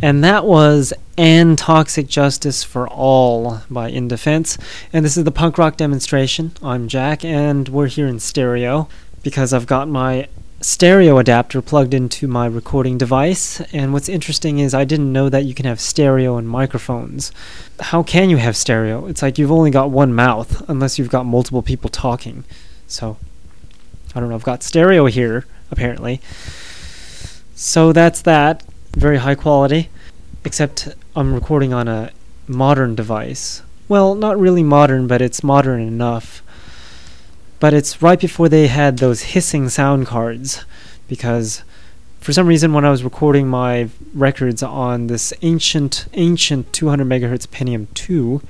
And that was And Toxic Justice for All by In Defense. And this is the punk rock demonstration. I'm Jack, and we're here in stereo because I've got my stereo adapter plugged into my recording device. And what's interesting is I didn't know that you can have stereo and microphones. How can you have stereo? It's like you've only got one mouth unless you've got multiple people talking. So, I don't know, I've got stereo here, apparently. So that's that. Very high quality. Except I'm recording on a modern device. Well, not really modern, but it's modern enough. But it's right before they had those hissing sound cards, because for some reason when I was recording my records on this ancient 200 megahertz Pentium 2,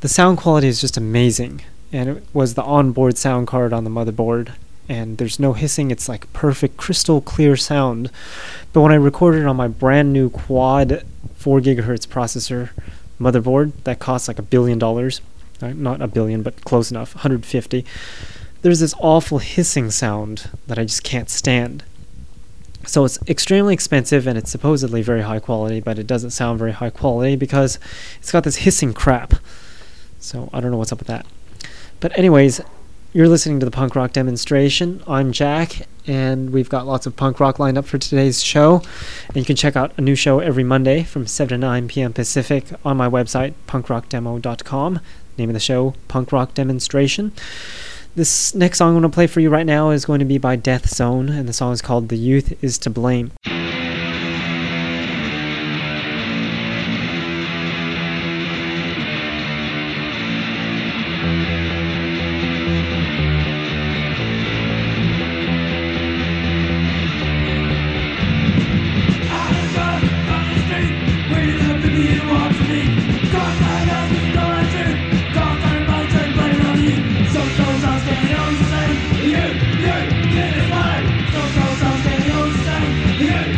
the sound quality is just amazing. And it was the onboard sound card on the motherboard. And there's no hissing, it's like perfect crystal clear sound. But when I recorded on my brand new quad 4 gigahertz processor motherboard, that costs like $1 billion, not a billion, but close enough, 150, there's this awful hissing sound that I just can't stand. So it's extremely expensive and it's supposedly very high quality, but it doesn't sound very high quality because it's got this hissing crap. So I don't know what's up with that. But anyways, you're listening to the Punk Rock Demonstration. I'm Jack, and we've got lots of punk rock lined up for today's show. And you can check out a new show every Monday from 7 to 9 p.m. Pacific on my website, punkrockdemo.com. Name of the show, Punk Rock Demonstration. This next song I'm going to play for you right now is going to be by Death Zone, and the song is called The Youth Is to Blame. Yeah.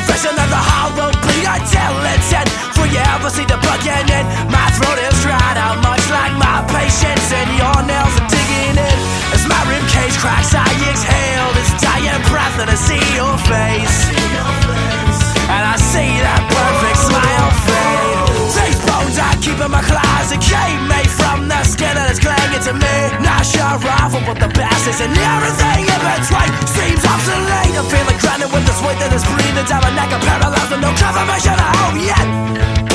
confession of the hollow bleed until it's end. For you ever see the bug in it? My throat is dried out, much like my patience, and your nails are digging in. As my rib cage cracks, I exhale this dying breath, and I see your face, and I see that perfect smile fade. These bones I keep in my closet came made from the skin that is clinging to me. Not sure of what the past is, and everything in between seems obsolete. I'm feeling grounded with the sweat that is breathing down my neck. I'm paralyzed with no confirmation of hope yet.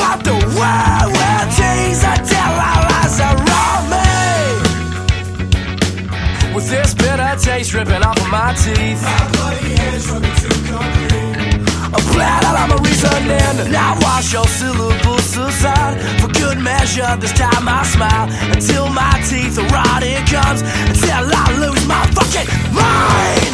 But the world will tease until our lies are on me. With this bitter taste dripping off of my teeth, my bloody hands rubbing to concrete. I'm glad I'm a reasoning. Now wash your syllables aside. For good measure, this time I smile until my teeth are rotting gums, until I lose my fucking mind.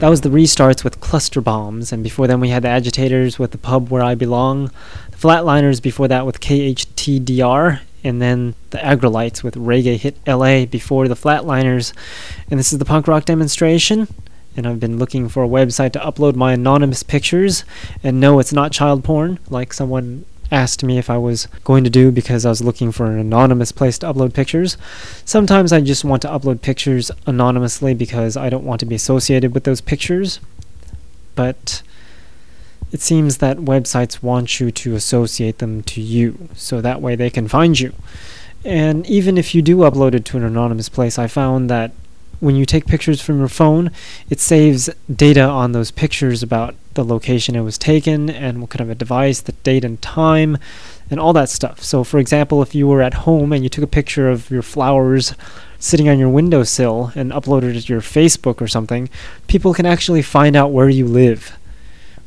That was the restarts with Cluster Bombs, and before then we had the Agitators with The Pub Where I Belong, the Flatliners before that with KHTDR, and then the Agrolites with Reggae Hit LA before the Flatliners. And this is the punk rock demonstration, and I've been looking for a website to upload my anonymous pictures, and no, it's not child porn, like someone asked me if I was going to do because I was looking for an anonymous place to upload pictures. Sometimes I just want to upload pictures anonymously because I don't want to be associated with those pictures, but it seems that websites want you to associate them to you, so that way they can find you. And even if you do upload it to an anonymous place, I found that when you take pictures from your phone, it saves data on those pictures about the location it was taken and what kind of a device, the date and time, and all that stuff. So for example, if you were at home and you took a picture of your flowers sitting on your windowsill and uploaded it to your Facebook or something, people can actually find out where you live,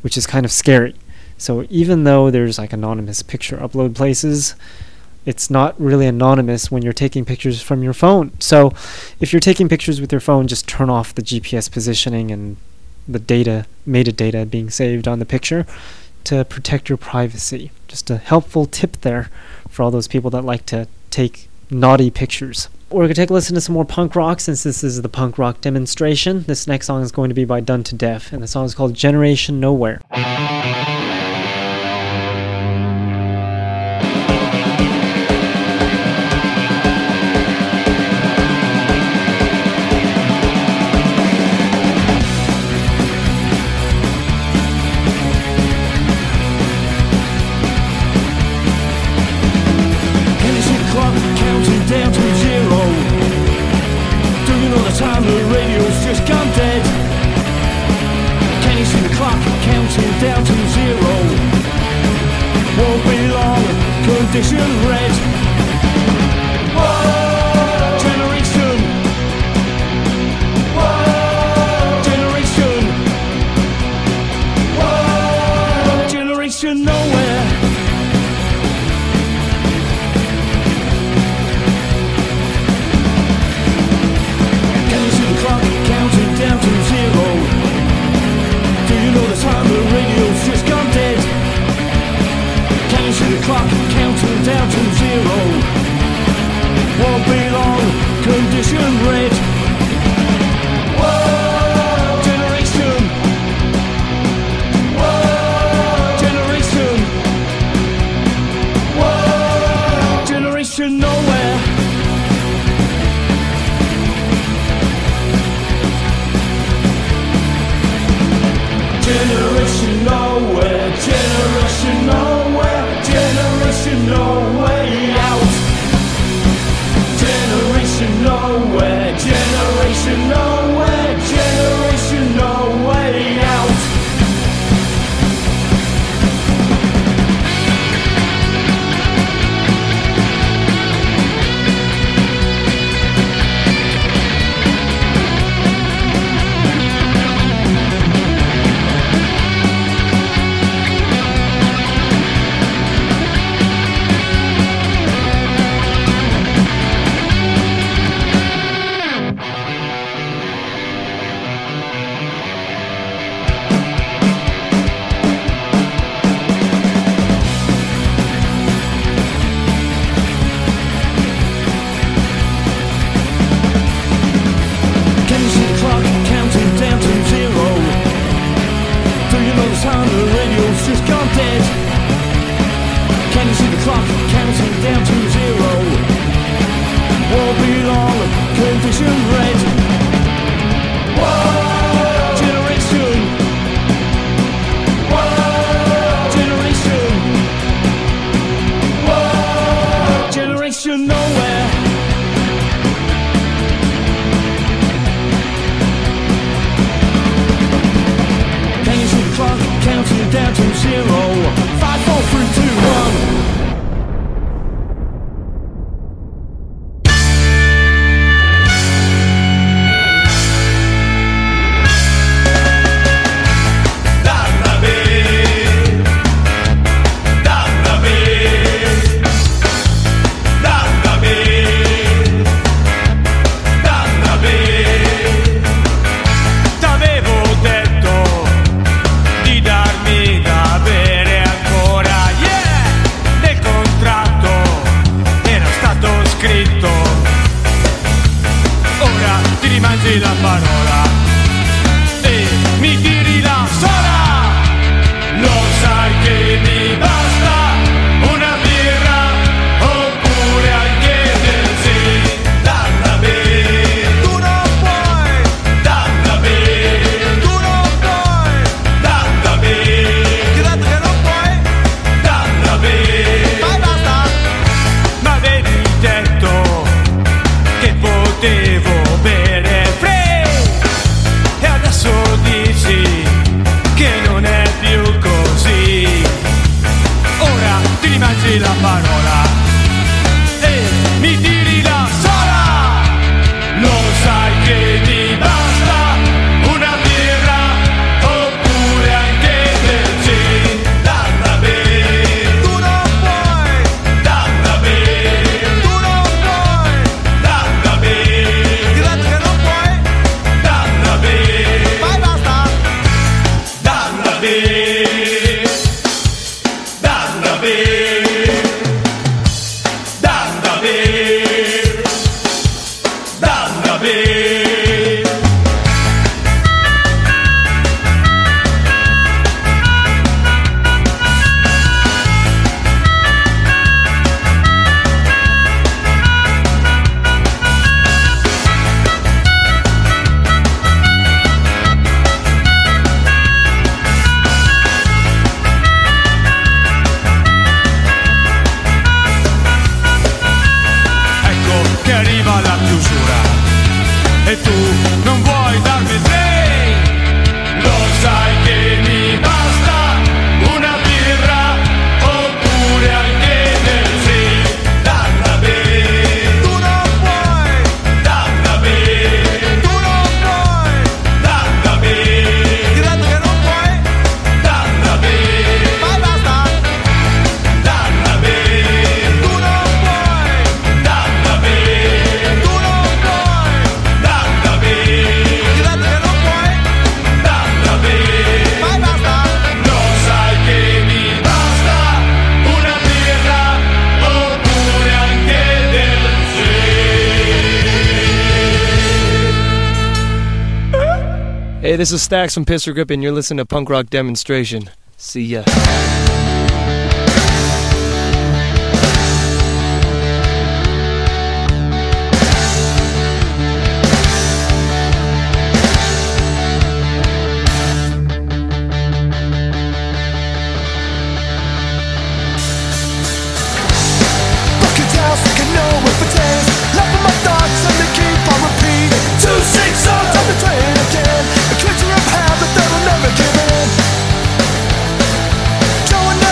which is kind of scary. So even though there's like anonymous picture upload places, it's not really anonymous when you're taking pictures from your phone. So if you're taking pictures with your phone, just turn off the GPS positioning and the data, metadata being saved on the picture to protect your privacy. Just a helpful tip there for all those people that like to take naughty pictures. We're going to take a listen to some more punk rock since this is the punk rock demonstration. This next song is going to be by Done To Death, and the song is called Generation Nowhere. parola e mi tiri la sola, lo sai che mi basta una birra oppure anche del sì. Dalla bene, tu non puoi, dalla bene, tu non puoi, dalla bene, credo che non puoi, dalla bene, vai basta. Ma avevi detto che potevo bere free e adesso dici che non è più così. Ora ti rimangi la parola e mi tiri la sola, lo sai che mi basta una birra oppure anche del gin. Dalla bene, tu non puoi, dalla bene, tu non puoi, dalla bene, credo che non puoi, dalla bene, vai basta. Dalla bene, dalla bene, dalla bene, dalla bene. Ecco che arriva la chiusura e tu non vuoi darmi sei, lo sai che mi basta una birra oppure anche del sì. Dalla bene, tu non puoi, dalla bene, tu non puoi, dalla bene, credo che non puoi, dalla bene, vai basta. Dalla bene, tu non puoi, dalla bene, tu non puoi, dalla bene, credo che non puoi, dalla bene, vai basta. Lo sai che mi basta una birra oppure anche del Hey, this is Stax from Pistol Grip, and you're listening to Punk Rock Demonstration. See ya. Bucket down so I can know if it is. Left of my thoughts and they keep on repeating. 2 6 on time to try it again. A creature of habit that will never give in. Going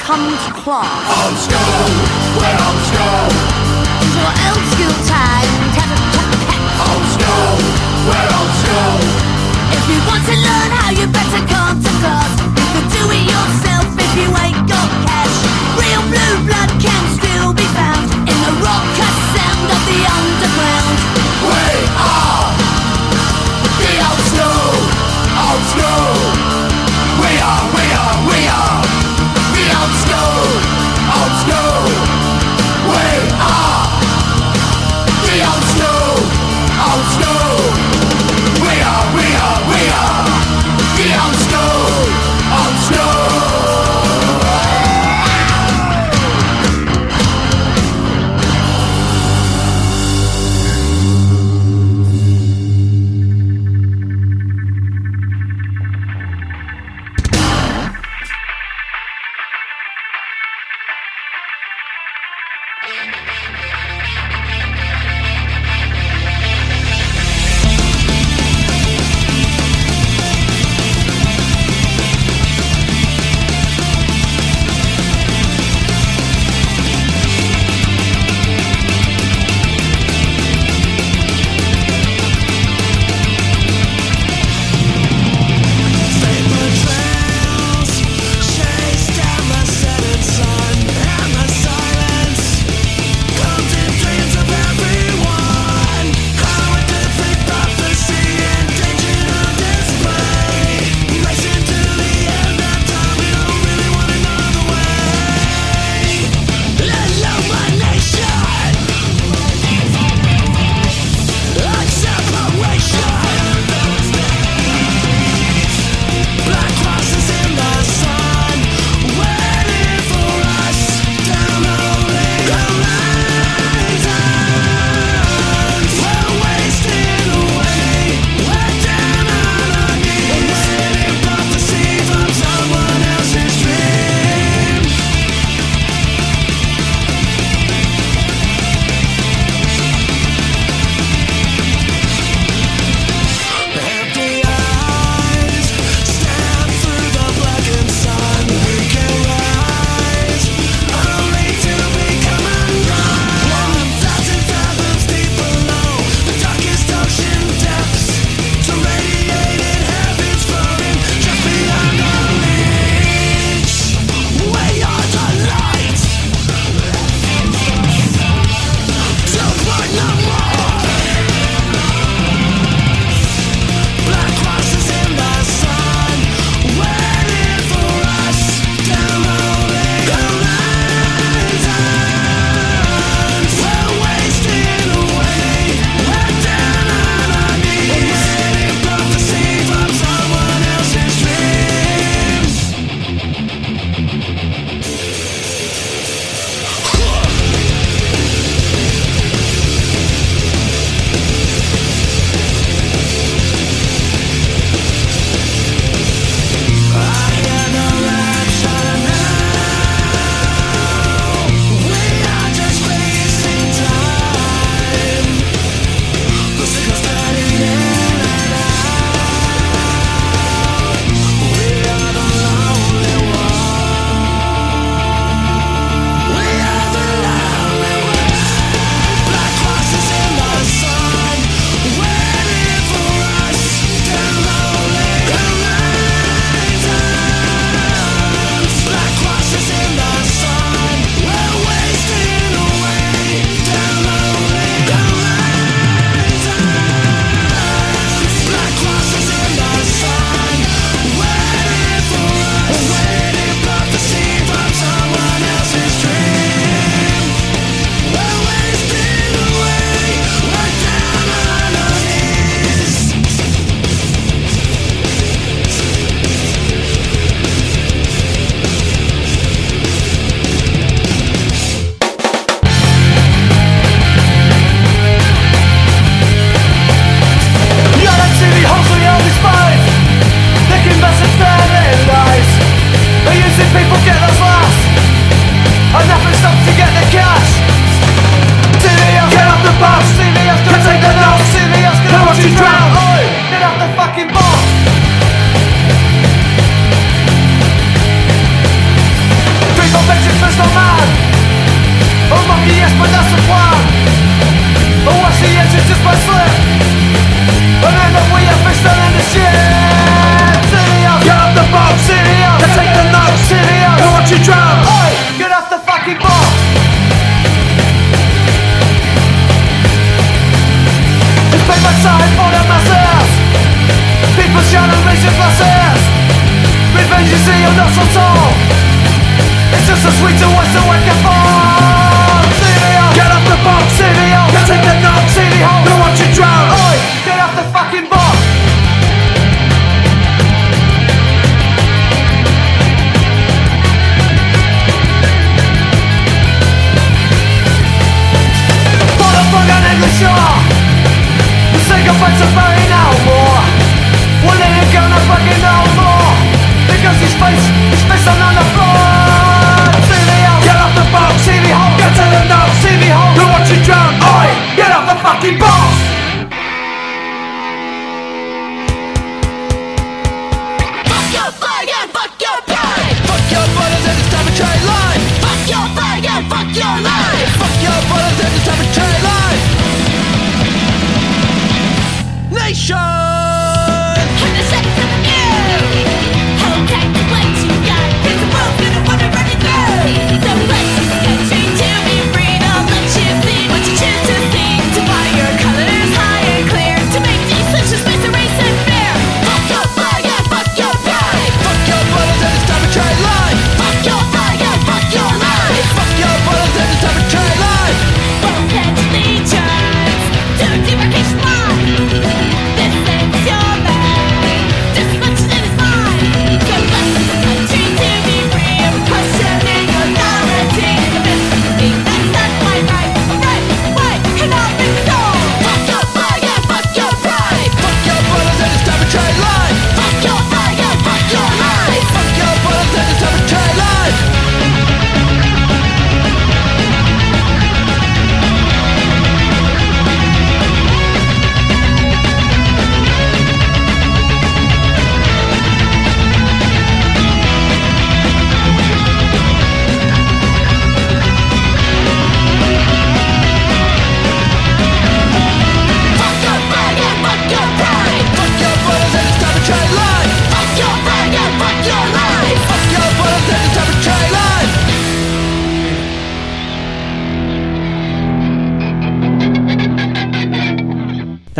come to class. Old school, we're old school. It's your old school time, old school, we're old school. If you want to learn how, you better come to class. You can do it yourself if you ain't got cash. Real blue blood can still be found in the rock and sound of the underground. We are the old school, old school. We are the old school, old school. We are the old school, old school. We are the old school, old school. to us so I can fall. CDL, get off the box. CDL, you take the knock. CDL, gonna watch you drown. Oi, get off the fucking box. Put a plug on English law. The sake of fights are burning out more. We'll let it go, no fucking no more. Because his face on the floor. See me home, get to the knob, see me home. Who wants you drown? Oi, get off the fucking box. Fuck your faggot, fuck your pride. Fuck your brothers and it's time to try life. Fuck your faggot, fuck your life. Fuck your brothers and it's time to try life. Nation! Turn the sex up again. Hellcat, the place you got. It's a broken and a wonder running girl. So let's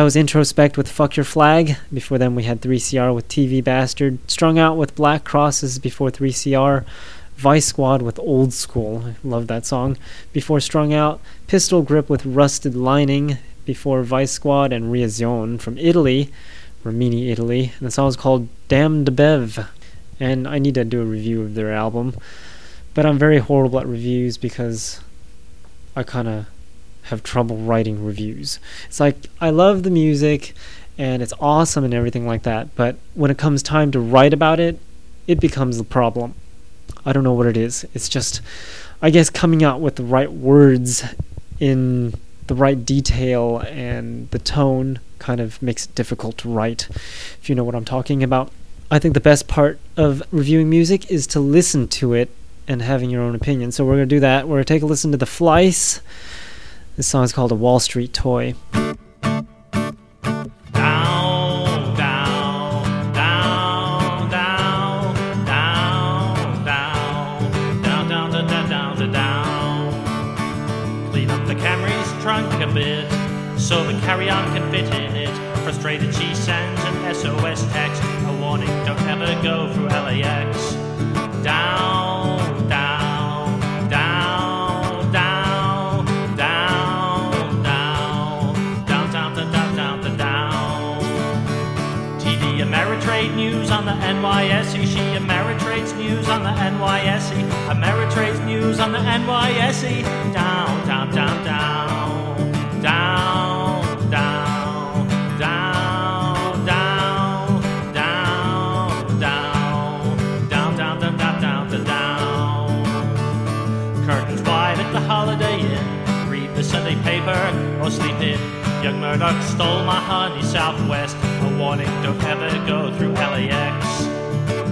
was Introspect with Fuck Your Flag. Before them we had 3CR with TV Bastard, Strung Out with Black Crosses before 3CR, Vice Squad with Old School, I love that song, before Strung Out, Pistol Grip with Rusted Lining before Vice Squad, and Riazione from Italy, Rimini, Italy, and the song is called Damn De Bev. And I need to do a review of their album, but I'm very horrible at reviews because I kind of have trouble writing reviews. It's like, I love the music and it's awesome and everything like that, but when it comes time to write about it, it becomes the problem. I don't know what it is. It's just, I guess, coming out with the right words in the right detail, and the tone kind of makes it difficult to write, if you know what I'm talking about. I think the best part of reviewing music is to listen to it and having your own opinion. So we're going to do that. We're going to take a listen to The Fleece. This song is called A Wall Street Toy. Down. Clean up the Camry's trunk a bit so the carry-on can fit in it. Frustrated she sends an SOS text, a warning, don't ever go through LAX. News on the NYSE, she Ameritrade's news on the NYSE, Ameritrade's news on the NYSE, down, down, down, down, down, down, down, down, down, down, down, down, down, down, down, down. Curtains wide at the Holiday Inn, read the Sunday paper or sleep in. Young Murdoch stole my honey, Southwest. A warning, don't ever go through LAX.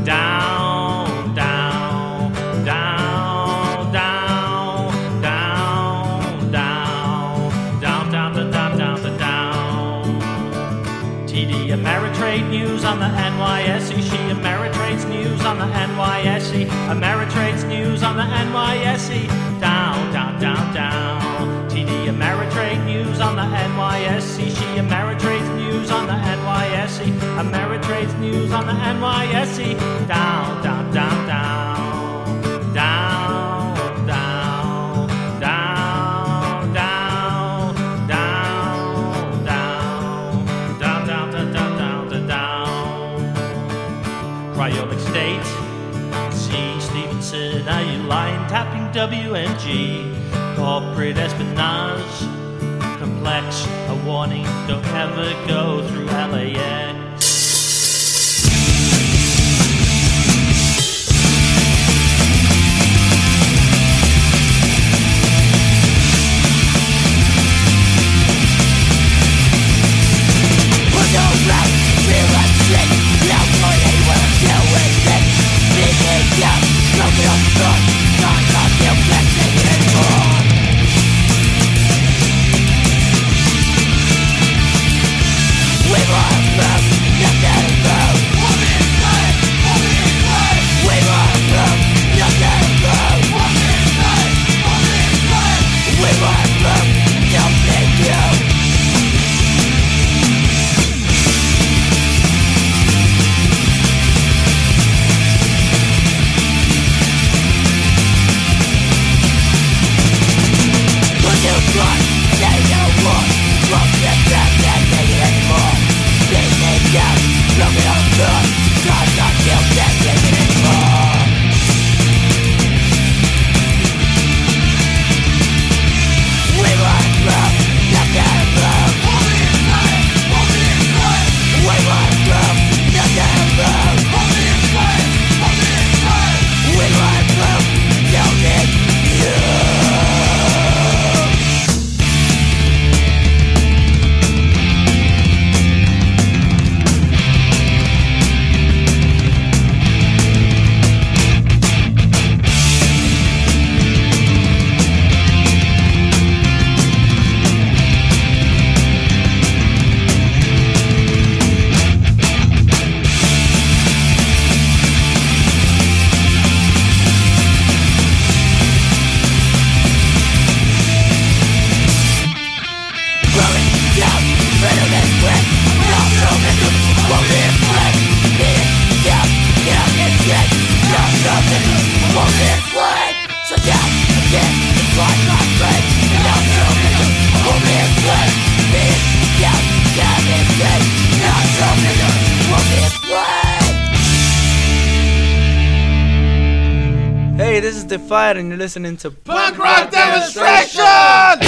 Down, down, down, down, down, down, down, down, down, down, down, down. TD Ameritrade news on the NYSE. She Ameritrade's news on the NYSE. Ameritrade's news on the NYSE. Down, down, down, down. TD Ameritrade news on the NYSE. She Ameritrade's news on the NYSE. Ameritrade's news on the NYSE. Down, down, down, down, down. trapping WMG, corporate espionage, complex, a warning, don't ever go through LAX. Hey, this is Defied, and you're listening to Punk Rock Demonstration!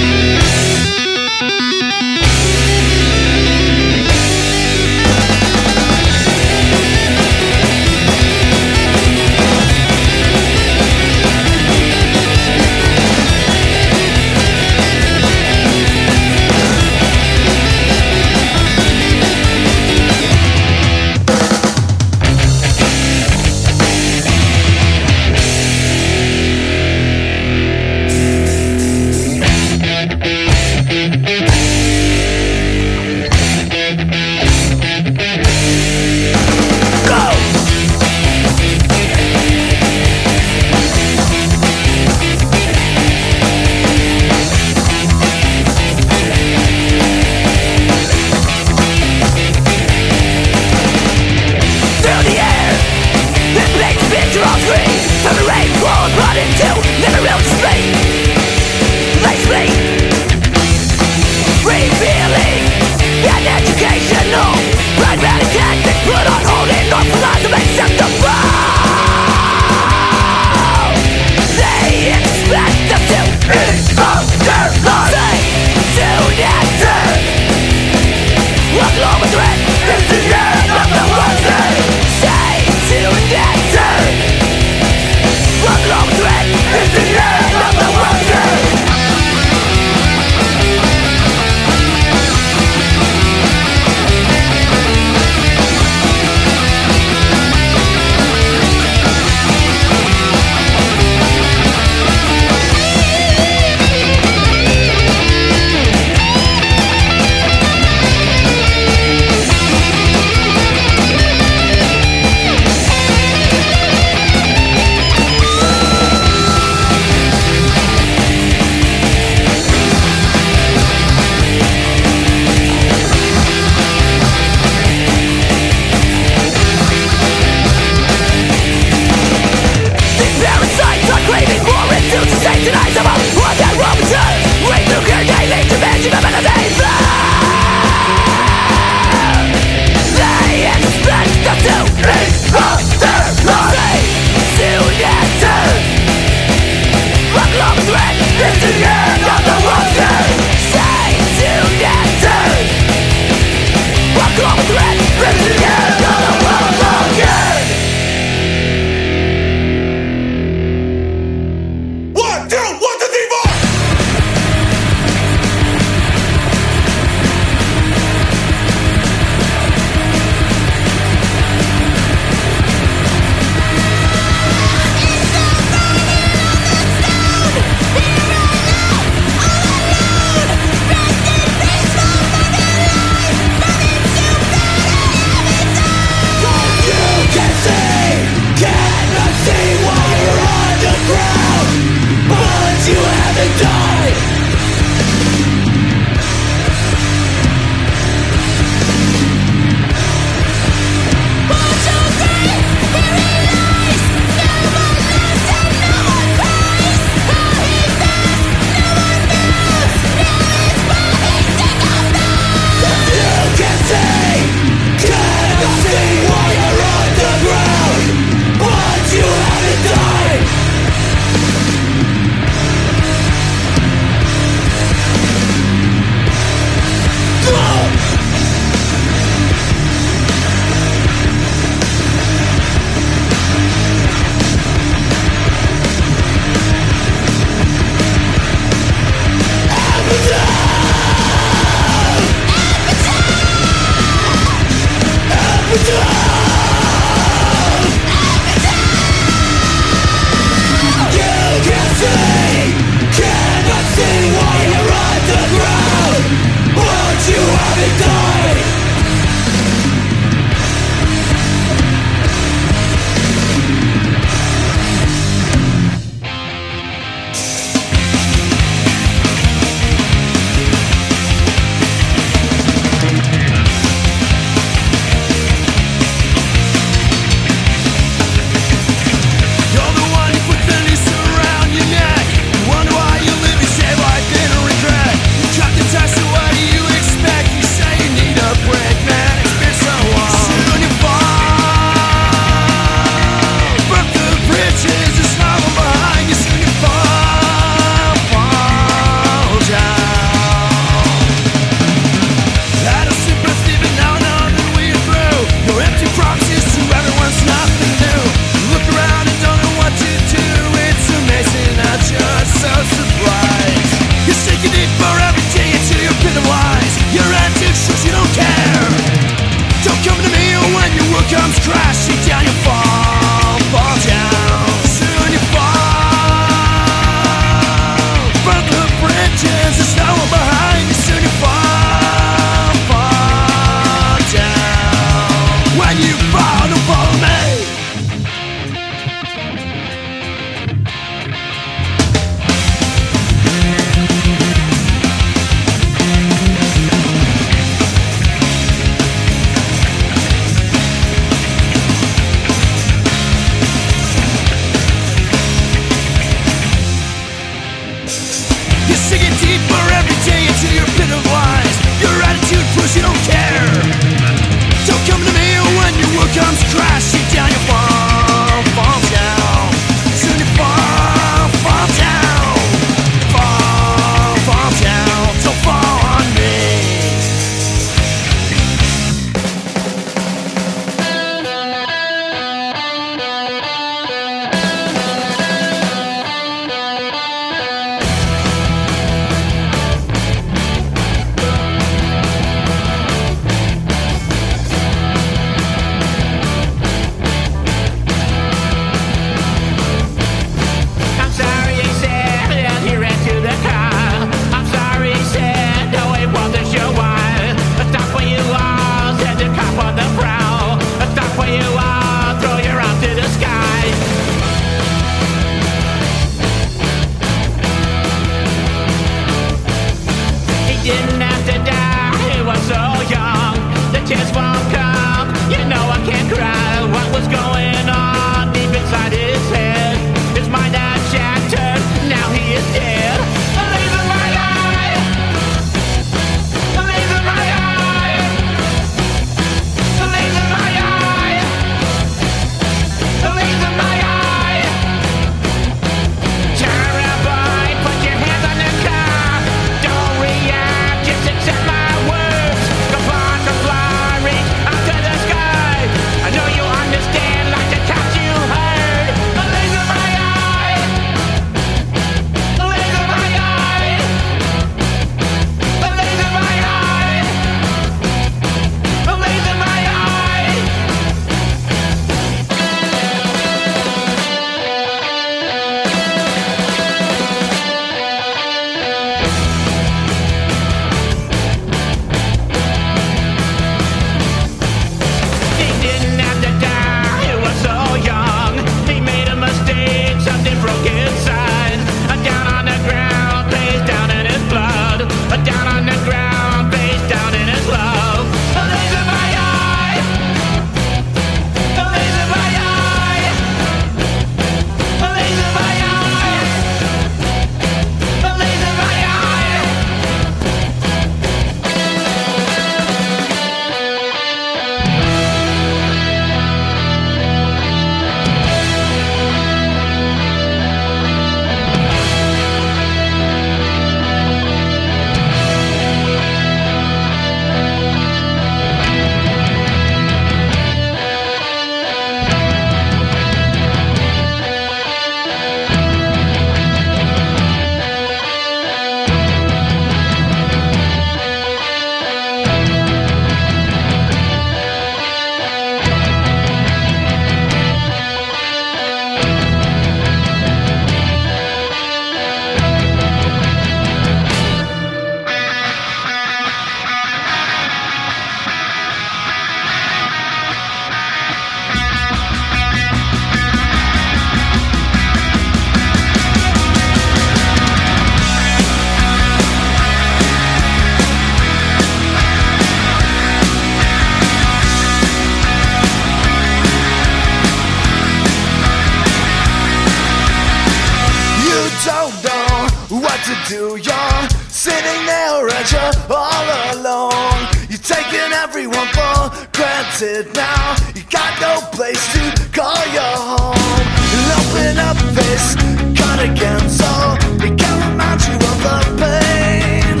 do, you're sitting there and you're all alone. You're taking everyone for granted now. You got no place to call your home. An open up face, cut against all. They can't remind you of the pain,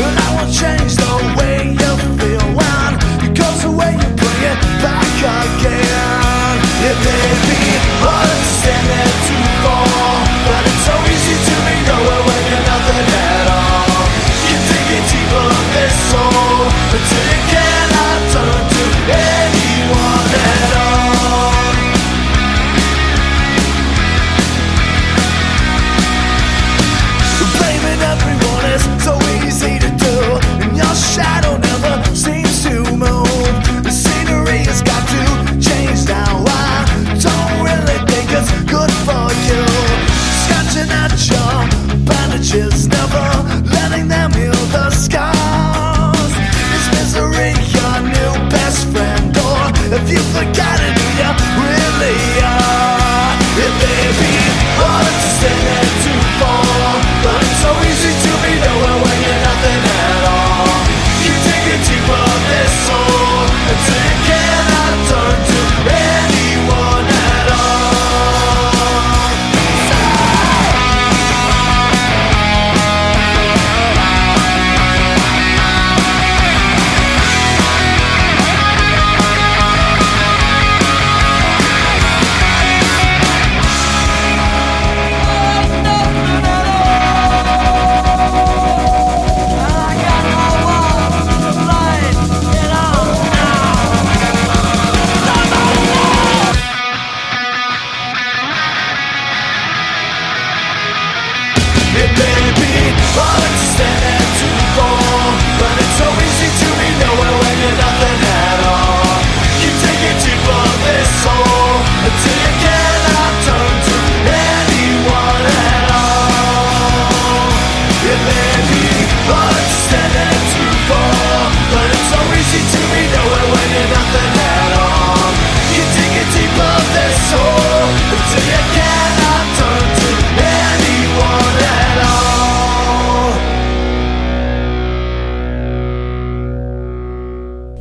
but I will change the way you feel when it goes away, you bring it back again. It may be hard to stand there too far, but it's so easy to be nowhere when you're nothing at all. You dig it deeper on this soul until you cannot turn to anyone at all. Everyone is so easy to do, and your shadow never seems to move. The scenery has got to change now. I don't really think it's good for you. Scratching at your bandages, never letting them heal the scars. Is misery your new best friend, or have you forgotten who you really are? It may be hard to stand and to fall, but it's so easy to be nowhere when you're nothing at all. You dig it deeper of this soul until you cannot turn to anyone at all.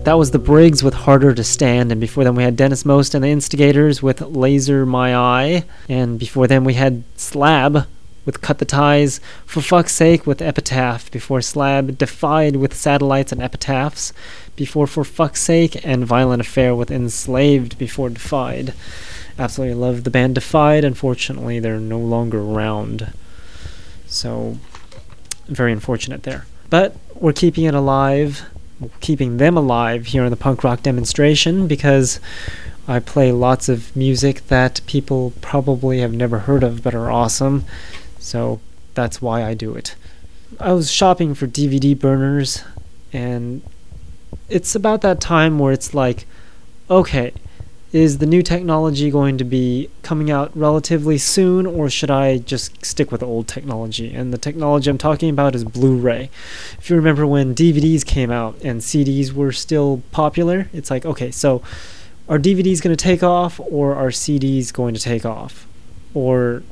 That was The Briggs with Harder to Stand, and before them we had Dennis Most and the Instigators with Laser My Eye, and before them we had Slab with Cut the Ties, For Fuck's Sake with Epitaph, before Slab, Defied with Satellites and Epitaphs, before For Fuck's Sake, and Violent Affair with Enslaved before Defied. Absolutely love the band Defied. Unfortunately, they're no longer around, so very unfortunate there. But we're keeping it alive. Keeping them alive here in the punk rock demonstration, because I play lots of music that people probably have never heard of but are awesome, so that's why I do it. I was shopping for DVD burners, and it's about that time where it's like, okay, is the new technology going to be coming out relatively soon, or should I just stick with old technology? And the technology I'm talking about is Blu-ray. If you remember when DVDs came out and CDs were still popular, it's like, okay, so are DVDs going to take off, or are CDs going to take off? Or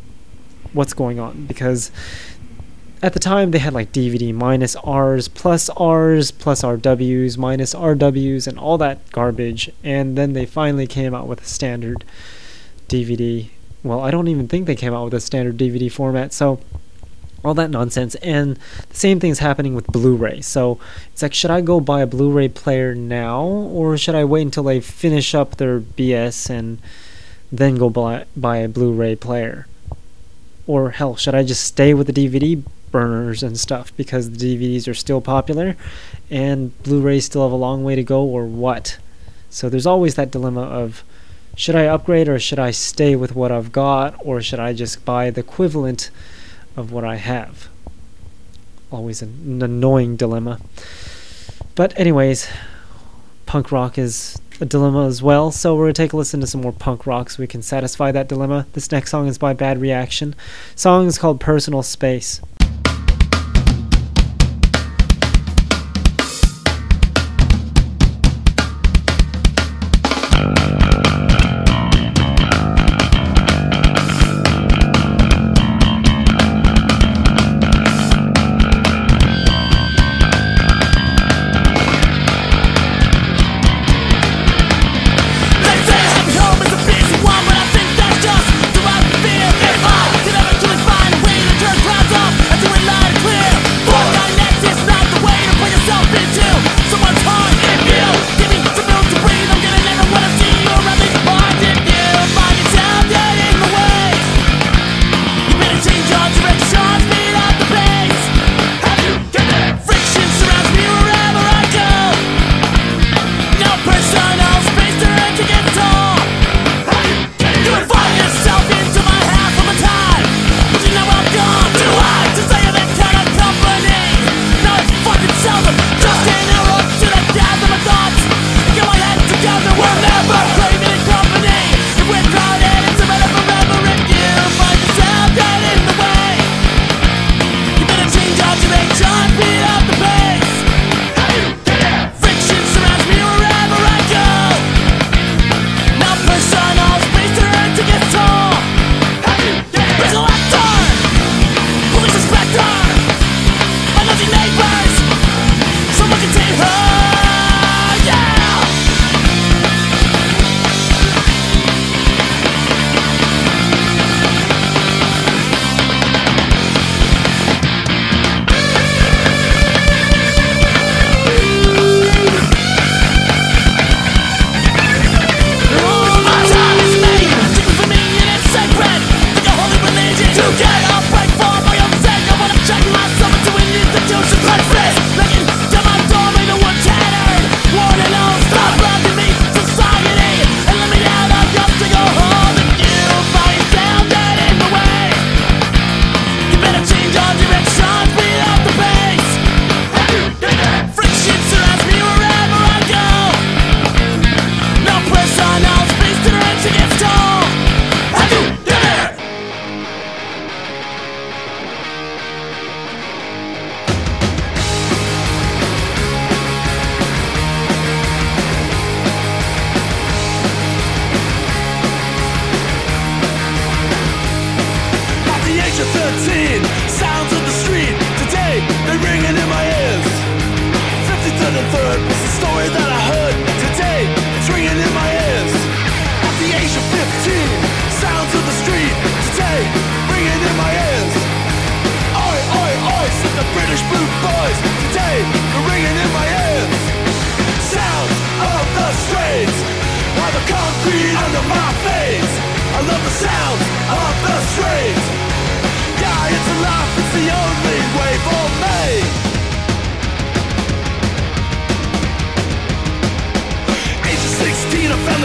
what's going on? Because at the time, they had like DVD minus Rs, plus RWs, minus RWs, and all that garbage. And then they finally came out with a standard DVD. Well, I don't even think they came out with a standard DVD format, so all that nonsense. And the same thing's happening with Blu-ray. So it's like, should I go buy a Blu-ray player now, or should I wait until they finish up their BS and then go buy a Blu-ray player? Or hell, should I just stay with the DVD burners and stuff because the DVDs are still popular and Blu-rays still have a long way to go, or what? So there's always that dilemma of, should I upgrade, or should I stay with what I've got, or should I just buy the equivalent of what I have? Always an annoying dilemma. But anyways, punk rock is a dilemma as well, so we're going to take a listen to some more punk rock so we can satisfy that dilemma. This next song is by Bad Reaction. The song is called Personal Space.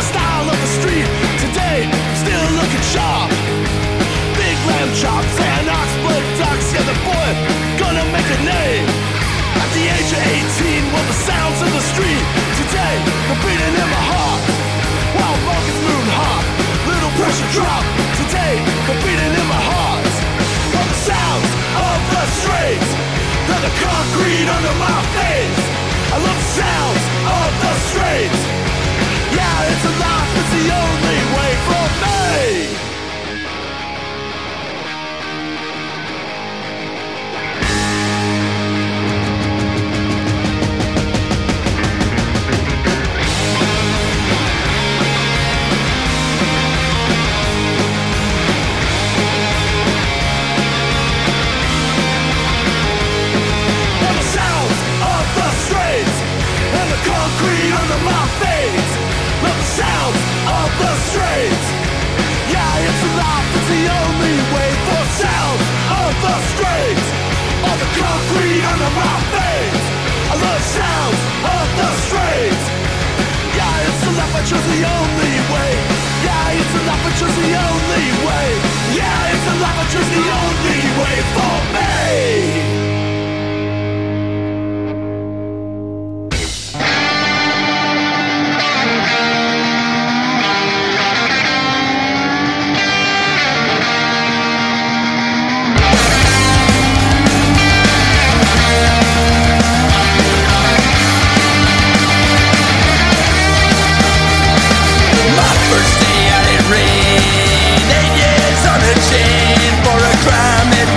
the style of the street today, still looking sharp. Big lamb chops and oxblood ducks, yeah, the boy gonna make a name. At the age of 18, well, the sounds of the street today, the beating in my heart. While rockets moon hot, little pressure drop today, the beating in my heart. Well, the sounds of the streets, they're the concrete under my face. I love the sounds of the streets. Yeah, it's alive, it's the only way for me. Concrete under my face, love the sounds of the streets. Yeah, it's alive, it's the only way for sounds of the streets. All the concrete under my face, I love sounds of the streets. Yeah, it's alive, I chose the only way. Yeah, it's alive, I chose the only way. Yeah, it's alive, I chose the only way for me.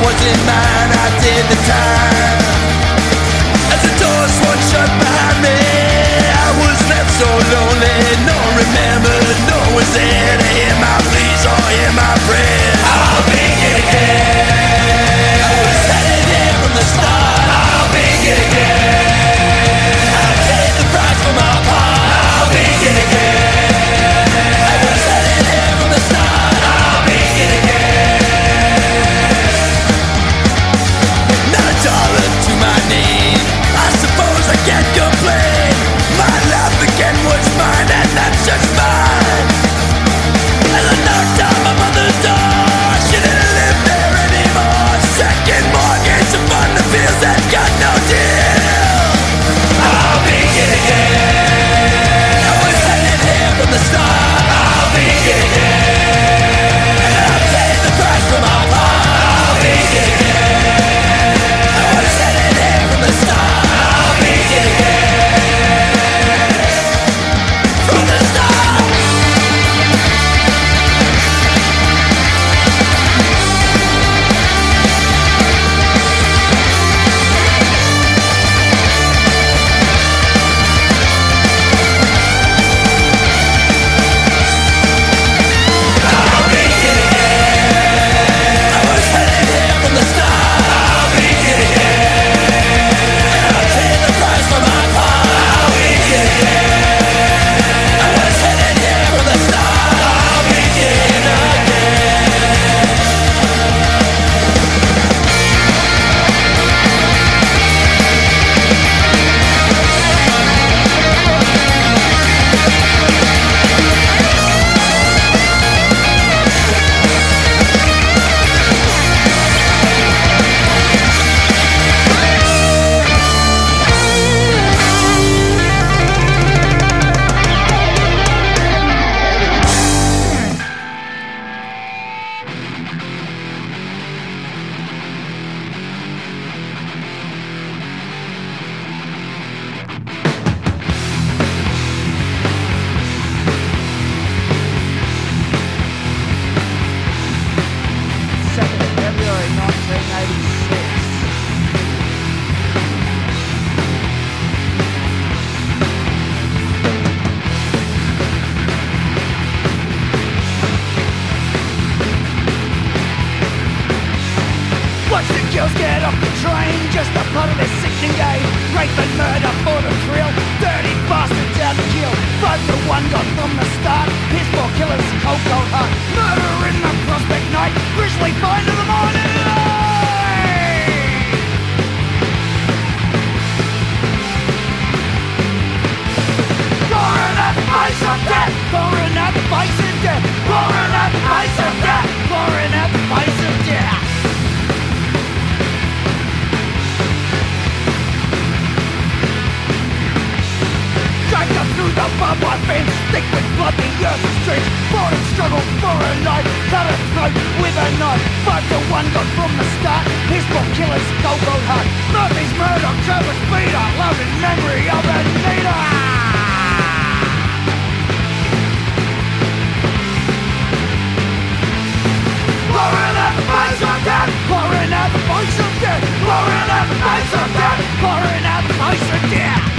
Wasn't mine, I did the time. As the door swung shut behind me, I was left so lonely. No one remembered, no one was there to hear my pleas or hear my prayers. I'll be it again. I was headed there from the start. I'll be it again. I'll take the prize for my part. I'll be it again. I was headed there from the start. I'll be it again. My name, I suppose I can't complain. My life again was mine, and that's just mine. As I knocked on my mother's door, she didn't live there anymore. Second mortgage upon the fields that got no deal. I'll be it again. I was headed here from the start. I'll be it again. And I'll pay the price for my part. I'll be it again. Death! Pouring out the vice of death. Pouring out the vice of death. Pouring out the vice of death. Drive them through the barbed wire fence, thick with blood, the earth is drenched. For a struggle, for a life, cut a throat with a knife. 5-1 got from the start. His more killers, cold, cold heart. Murphy's murder, Travis Peter, love and memory of Anita. Pouring out the vice of death. Pouring out the vice of death. Pouring out the vice of death. Pouring out the vice of death.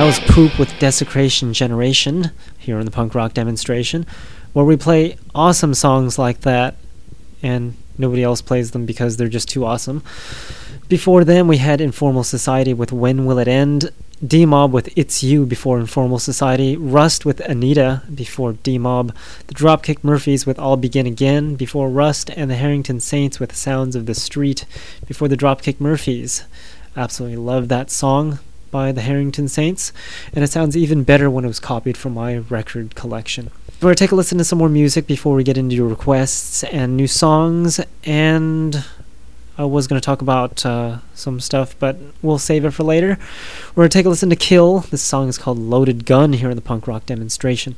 That was Poop with Desecration Generation here in the punk rock demonstration, where we play awesome songs like that and nobody else plays them because they're just too awesome. Before them we had Informal Society with When Will It End, D-Mob with It's You before Informal Society, Rust with Anita before D-Mob, the Dropkick Murphys with I'll Begin Again before Rust, and the Harrington Saints with Sounds of the Street before the Dropkick Murphys. Absolutely love that song by the Harrington Saints, and it sounds even better when it was copied from my record collection. We're going to take a listen to some more music before we get into your requests and new songs, and I was going to talk about some stuff, but we'll save it for later. We're going to take a listen to Kill. This song is called Loaded Gun here in the punk rock demonstration.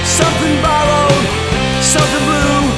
Something borrowed, something blue,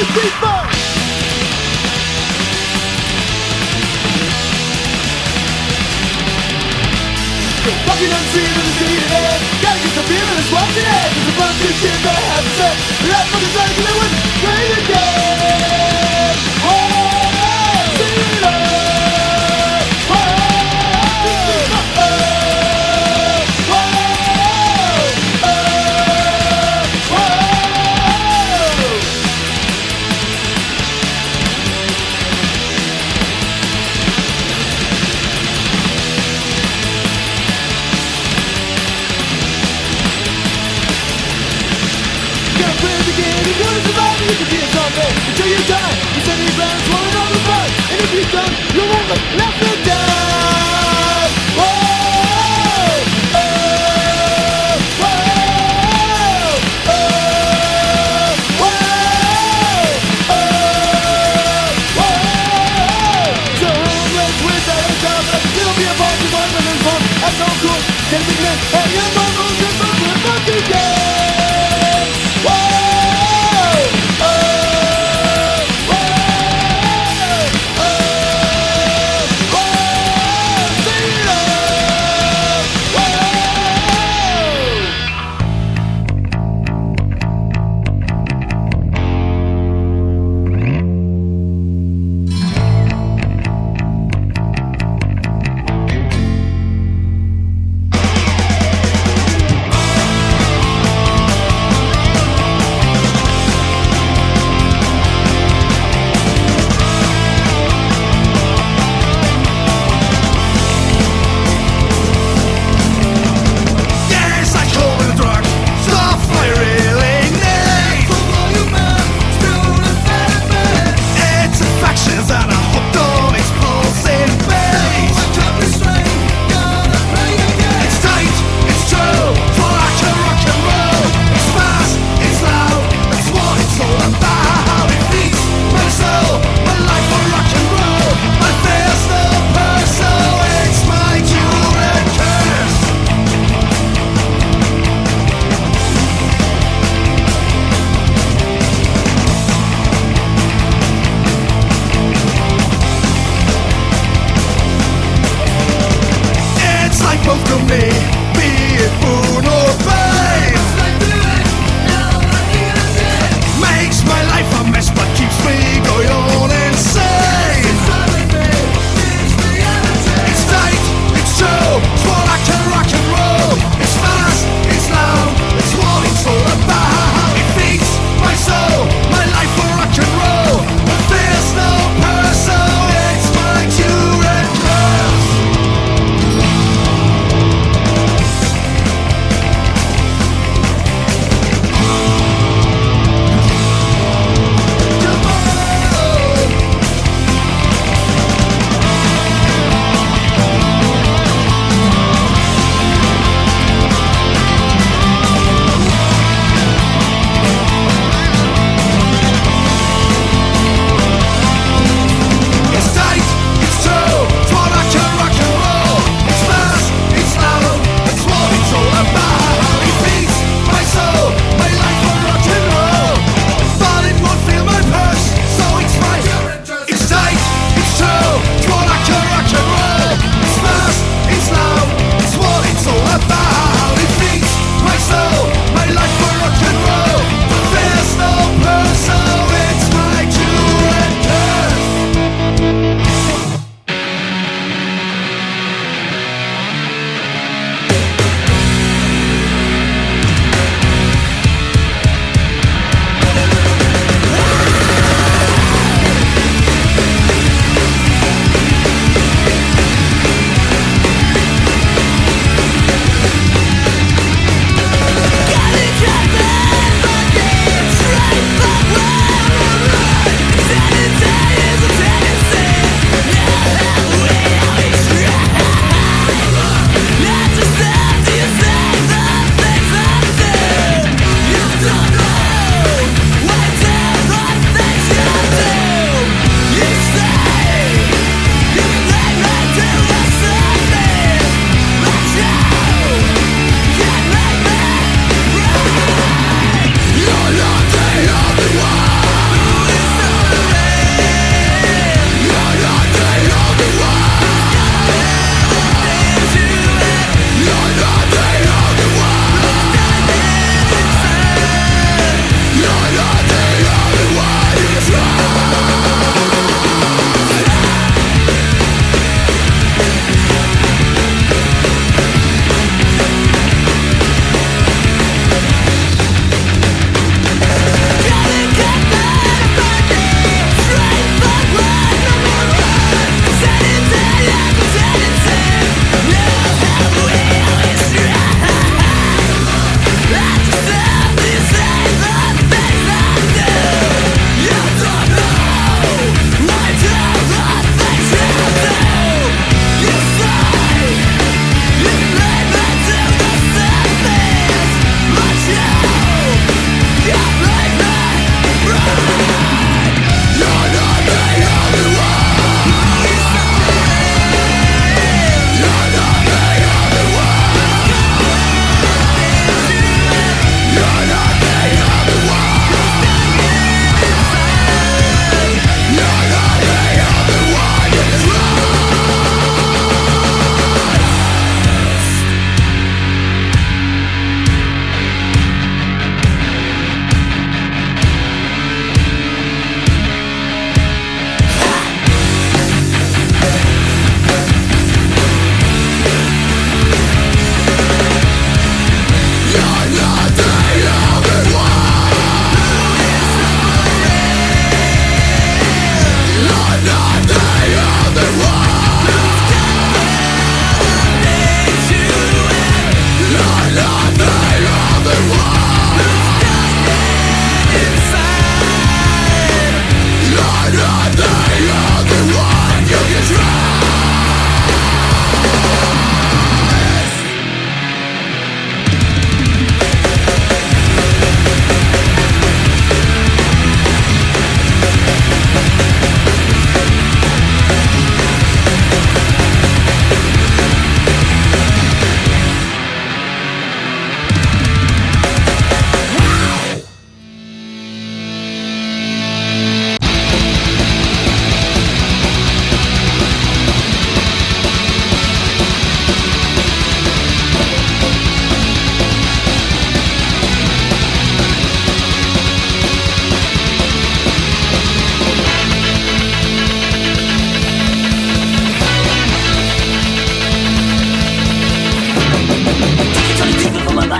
Defied! The fucking unseen and the seated end. Gotta get some feeling and swap it in. There's a bunch of shit that I haven't said. That fucking side is going great again. Oh, see it all. Until you die, you send me rounds, rolling on the fight. And if you don't, you won't look left or down. Whoa, whoa, whoa, whoa, whoa. So homeless without a job, but still be a boss, you're born with a bomb. That's so cool, can't be men, and you're born with a bomb, we're fucking dead. Whoa.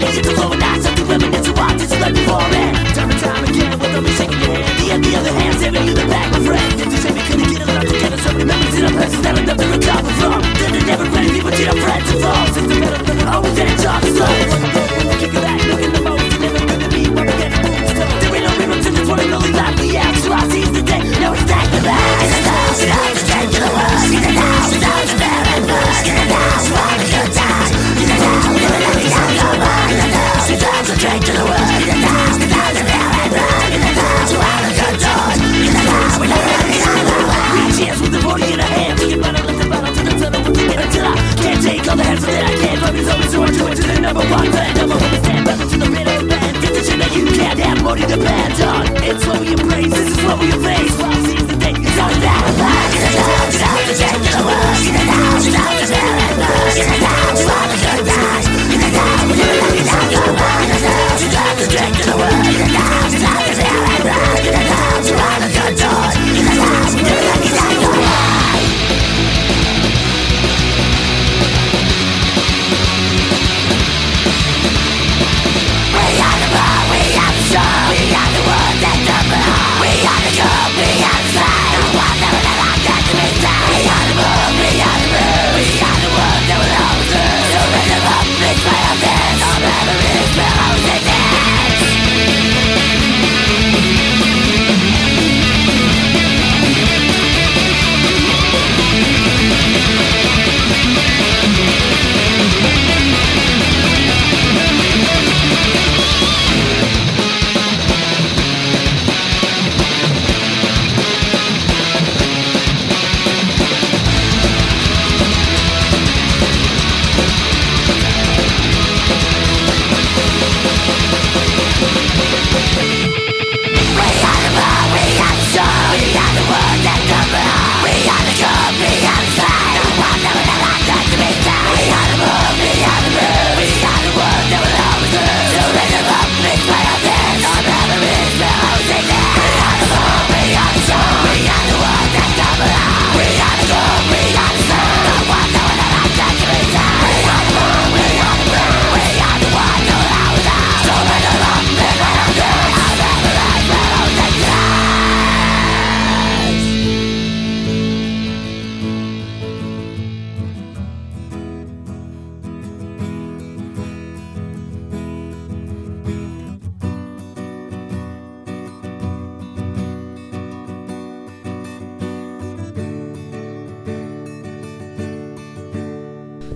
History's overnight, something reminiscent to our distant life before man. Time and time again, what don't be shaking your hand? Me and the other hand, saving you the back, my friend. If this ain't we couldn't get along together, so many memories in our past that I've never recovered from. Then they never ready, people did our friends and foes. It's the middle, but always in a dark zone. Kick it back, look at the moment, you never gonna be what we get to move. There ain't no rhythm to this one and only life we have. So I seize the day, now it's back to back. It's a thousand hours, get to the world. It's a thousand hours, bad and worse. It's a thousand hours, good times. It's a thousand hours, everything's out of our mind. It's a thousand times a drink to the world. It's a thousand times a bad and worse. It's a thousand out of control. It's a thousand with everything's out of our mind. We cheers with the 40 in our hand. We can battle at the battle to the tunnel. We can get until I can't take all the hands that I can. Love is always so hard to enter the number one plan. Number one is stand battle to the middle of the band. Get the shit that you can't have more to depend on. It's what we embrace, this is what we embrace. Well, seems the day is all about the world. It's a thousand out of the world. It's a thousand out of the bad and worse. It's a thousand out of good times. It's a thousand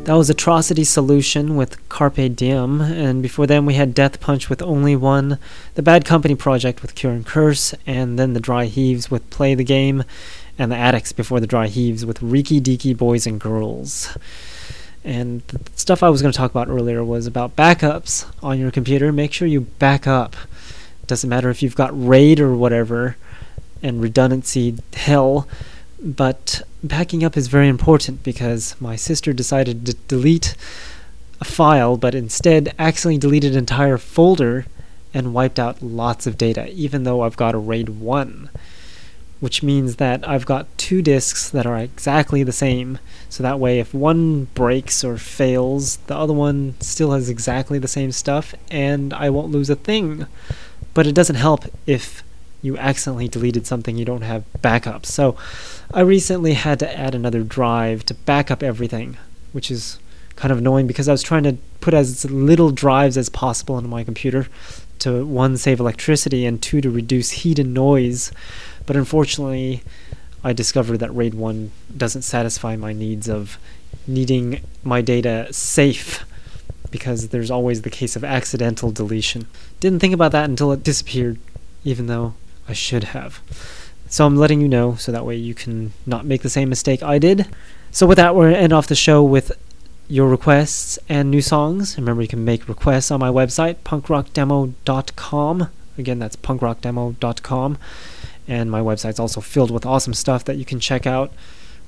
That was Atrocity Solution with Carpe Diem, and before then we had Death Punch with Only One, the Bad Company Project with Cure and Curse, and then the Dry Heaves with Play the Game, and the Addicts before the Dry Heaves with Reeky Deaky Boys and Girls. And the stuff I was going to talk about earlier was about backups on your computer. Make sure you back up. It doesn't matter if you've got RAID or whatever, and redundancy hell, but backing up is very important because my sister decided to delete a file, but instead accidentally deleted an entire folder and wiped out lots of data, even though I've got a RAID 1, which means that I've got two disks that are exactly the same, so that way if one breaks or fails, the other one still has exactly the same stuff, and I won't lose a thing. But it doesn't help if you accidentally deleted something, you don't have backups. So I recently had to add another drive to back up everything, which is kind of annoying because I was trying to put as little drives as possible on my computer to, one, save electricity, and two, to reduce heat and noise. But unfortunately, I discovered that RAID 1 doesn't satisfy my needs of needing my data safe, because there's always the case of accidental deletion. Didn't think about that until it disappeared, even though I should have. So I'm letting you know so that way you can not make the same mistake I did. So with that, we're going to end off the show with your requests and new songs. Remember, you can make requests on my website, punkrockdemo.com. Again, that's punkrockdemo.com. And my website's also filled with awesome stuff that you can check out,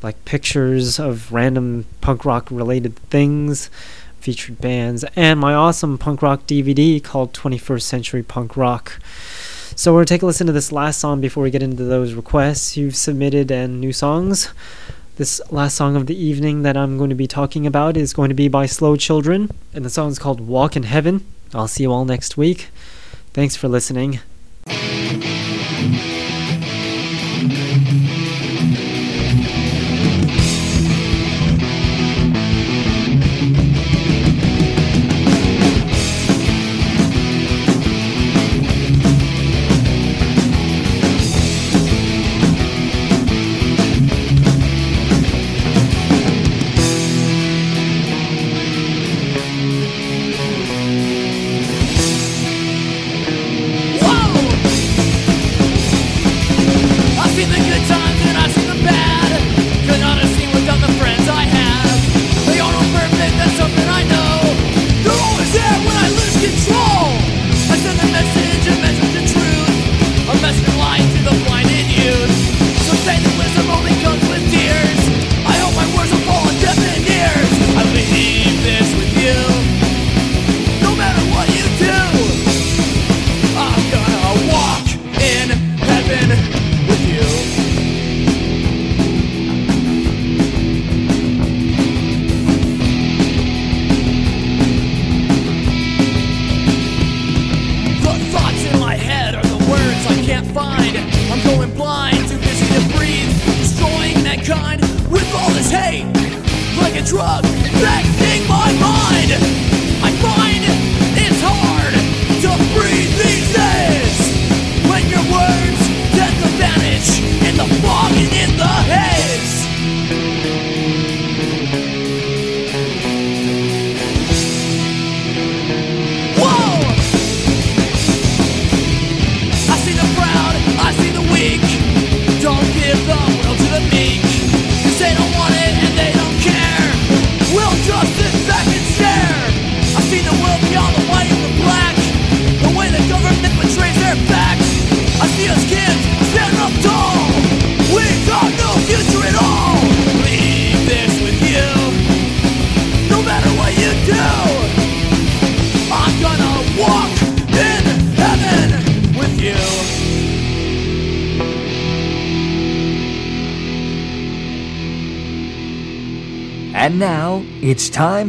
like pictures of random punk rock related things, featured bands, and my awesome punk rock DVD called 21st Century Punk Rock. So we're going to take a listen to this last song before we get into those requests you've submitted and new songs. This last song of the evening that I'm going to be talking about is going to be by Slow Children, and the song is called Walk in Heaven. I'll see you all next week. Thanks for listening. And now, it's time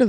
tired of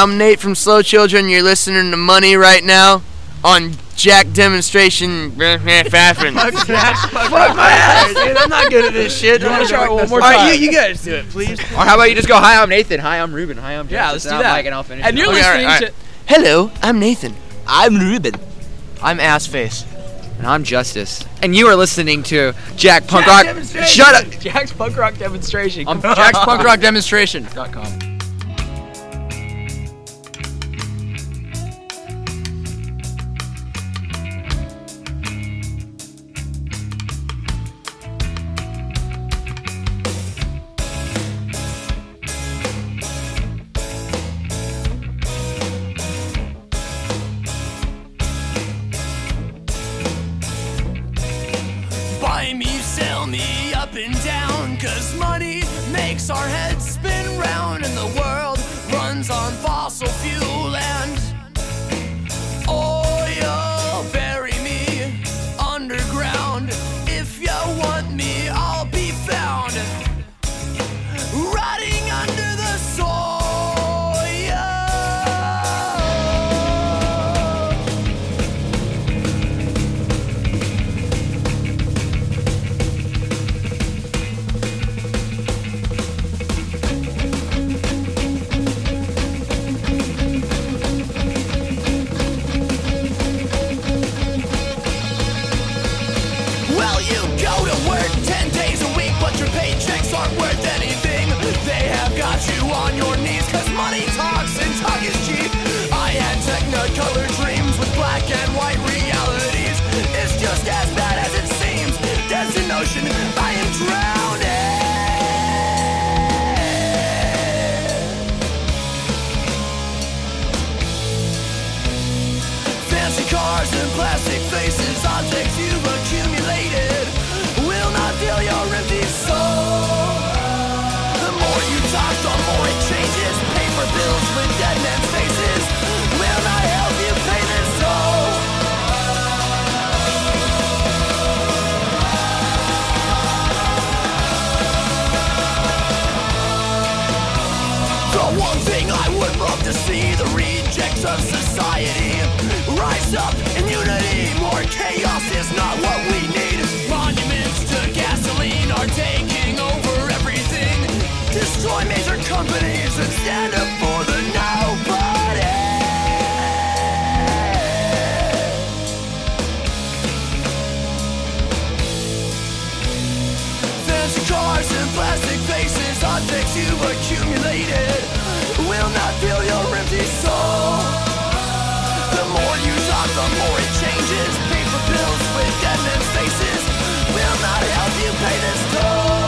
I'm Nate from Slow Children. You're listening to Money right now on Jack Demonstration. Fuck that. Fuck my ass, dude. I'm not good at this shit. I'm going to try it one more time. All right, you guys do it, please. Or how about you just go, hi, I'm Nathan. Hi, I'm Ruben. Hi, I'm Jack. Yeah, let's do that. Mike, and I'll finish and you're listening to... Hello, I'm Nathan. I'm Ruben. I'm Assface. And I'm Justice. And you are listening to Jack Punk Rock... Shut up! Jack's Punk Rock Demonstration. I'm Jack's Punk Rock Demonstration.com. Our heads spin round and the world runs on fossil fuel and oil. Bury me underground. If you want me, I'll be found rotting under the aren't worth anything. They have got you on your knees, cause money talks and talk is cheap. I had technicolor dreams with black and white realities. It's just as bad as it seems. There's an ocean, I am drowning. Fancy cars and plastic faces, objects you've accumulated, will not fill your empty soul. The more it changes, paper bills with dead men's faces will not help you pay this toll. The one thing I would love to see, the rejects of society rise up in unity. More chaos is not what we need. Monuments to gasoline are taking over everything. Destroy major companies and stand up for the nobody. Fancy cars and plastic faces, objects you've accumulated, will not fill your empty soul. The more you talk, the more it changes. Paper bills with dead men's faces will not help you pay this toll.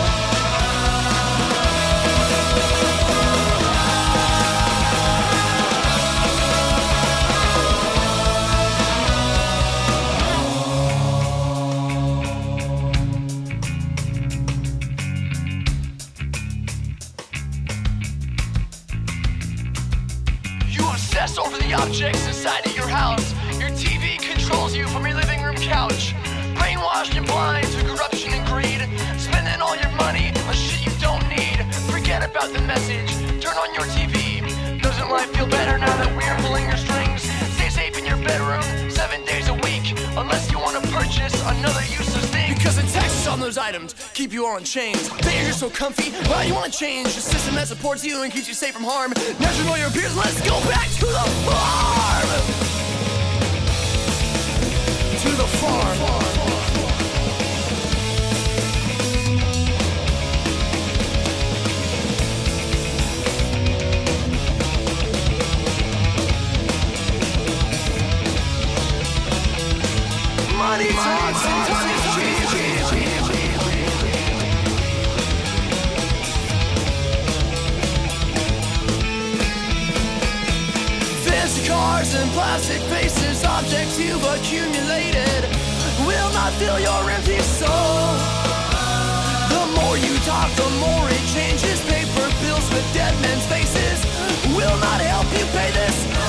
Over the objects inside of your house. Your TV controls you from your living room couch. Brainwashed and blind to corruption and greed. Spending all your money on shit you don't need. Forget about the message. Turn on your TV. Doesn't life feel better now that we're pulling your strings? Stay safe in your bedroom 7 days a week. Unless you want to purchase another useless thing. Because the taxes on those items keep you all in chains. That you're so comfy, why you want to change? The system that supports you and keeps you safe from harm. Now you know your peers, let's go back to the farm. To the farm. Money talks and talks cheese. Fancy cars and plastic faces, objects you've accumulated, will not fill your empty soul. The more you talk, the more it changes. Paper bills with dead men's faces will not help you pay this.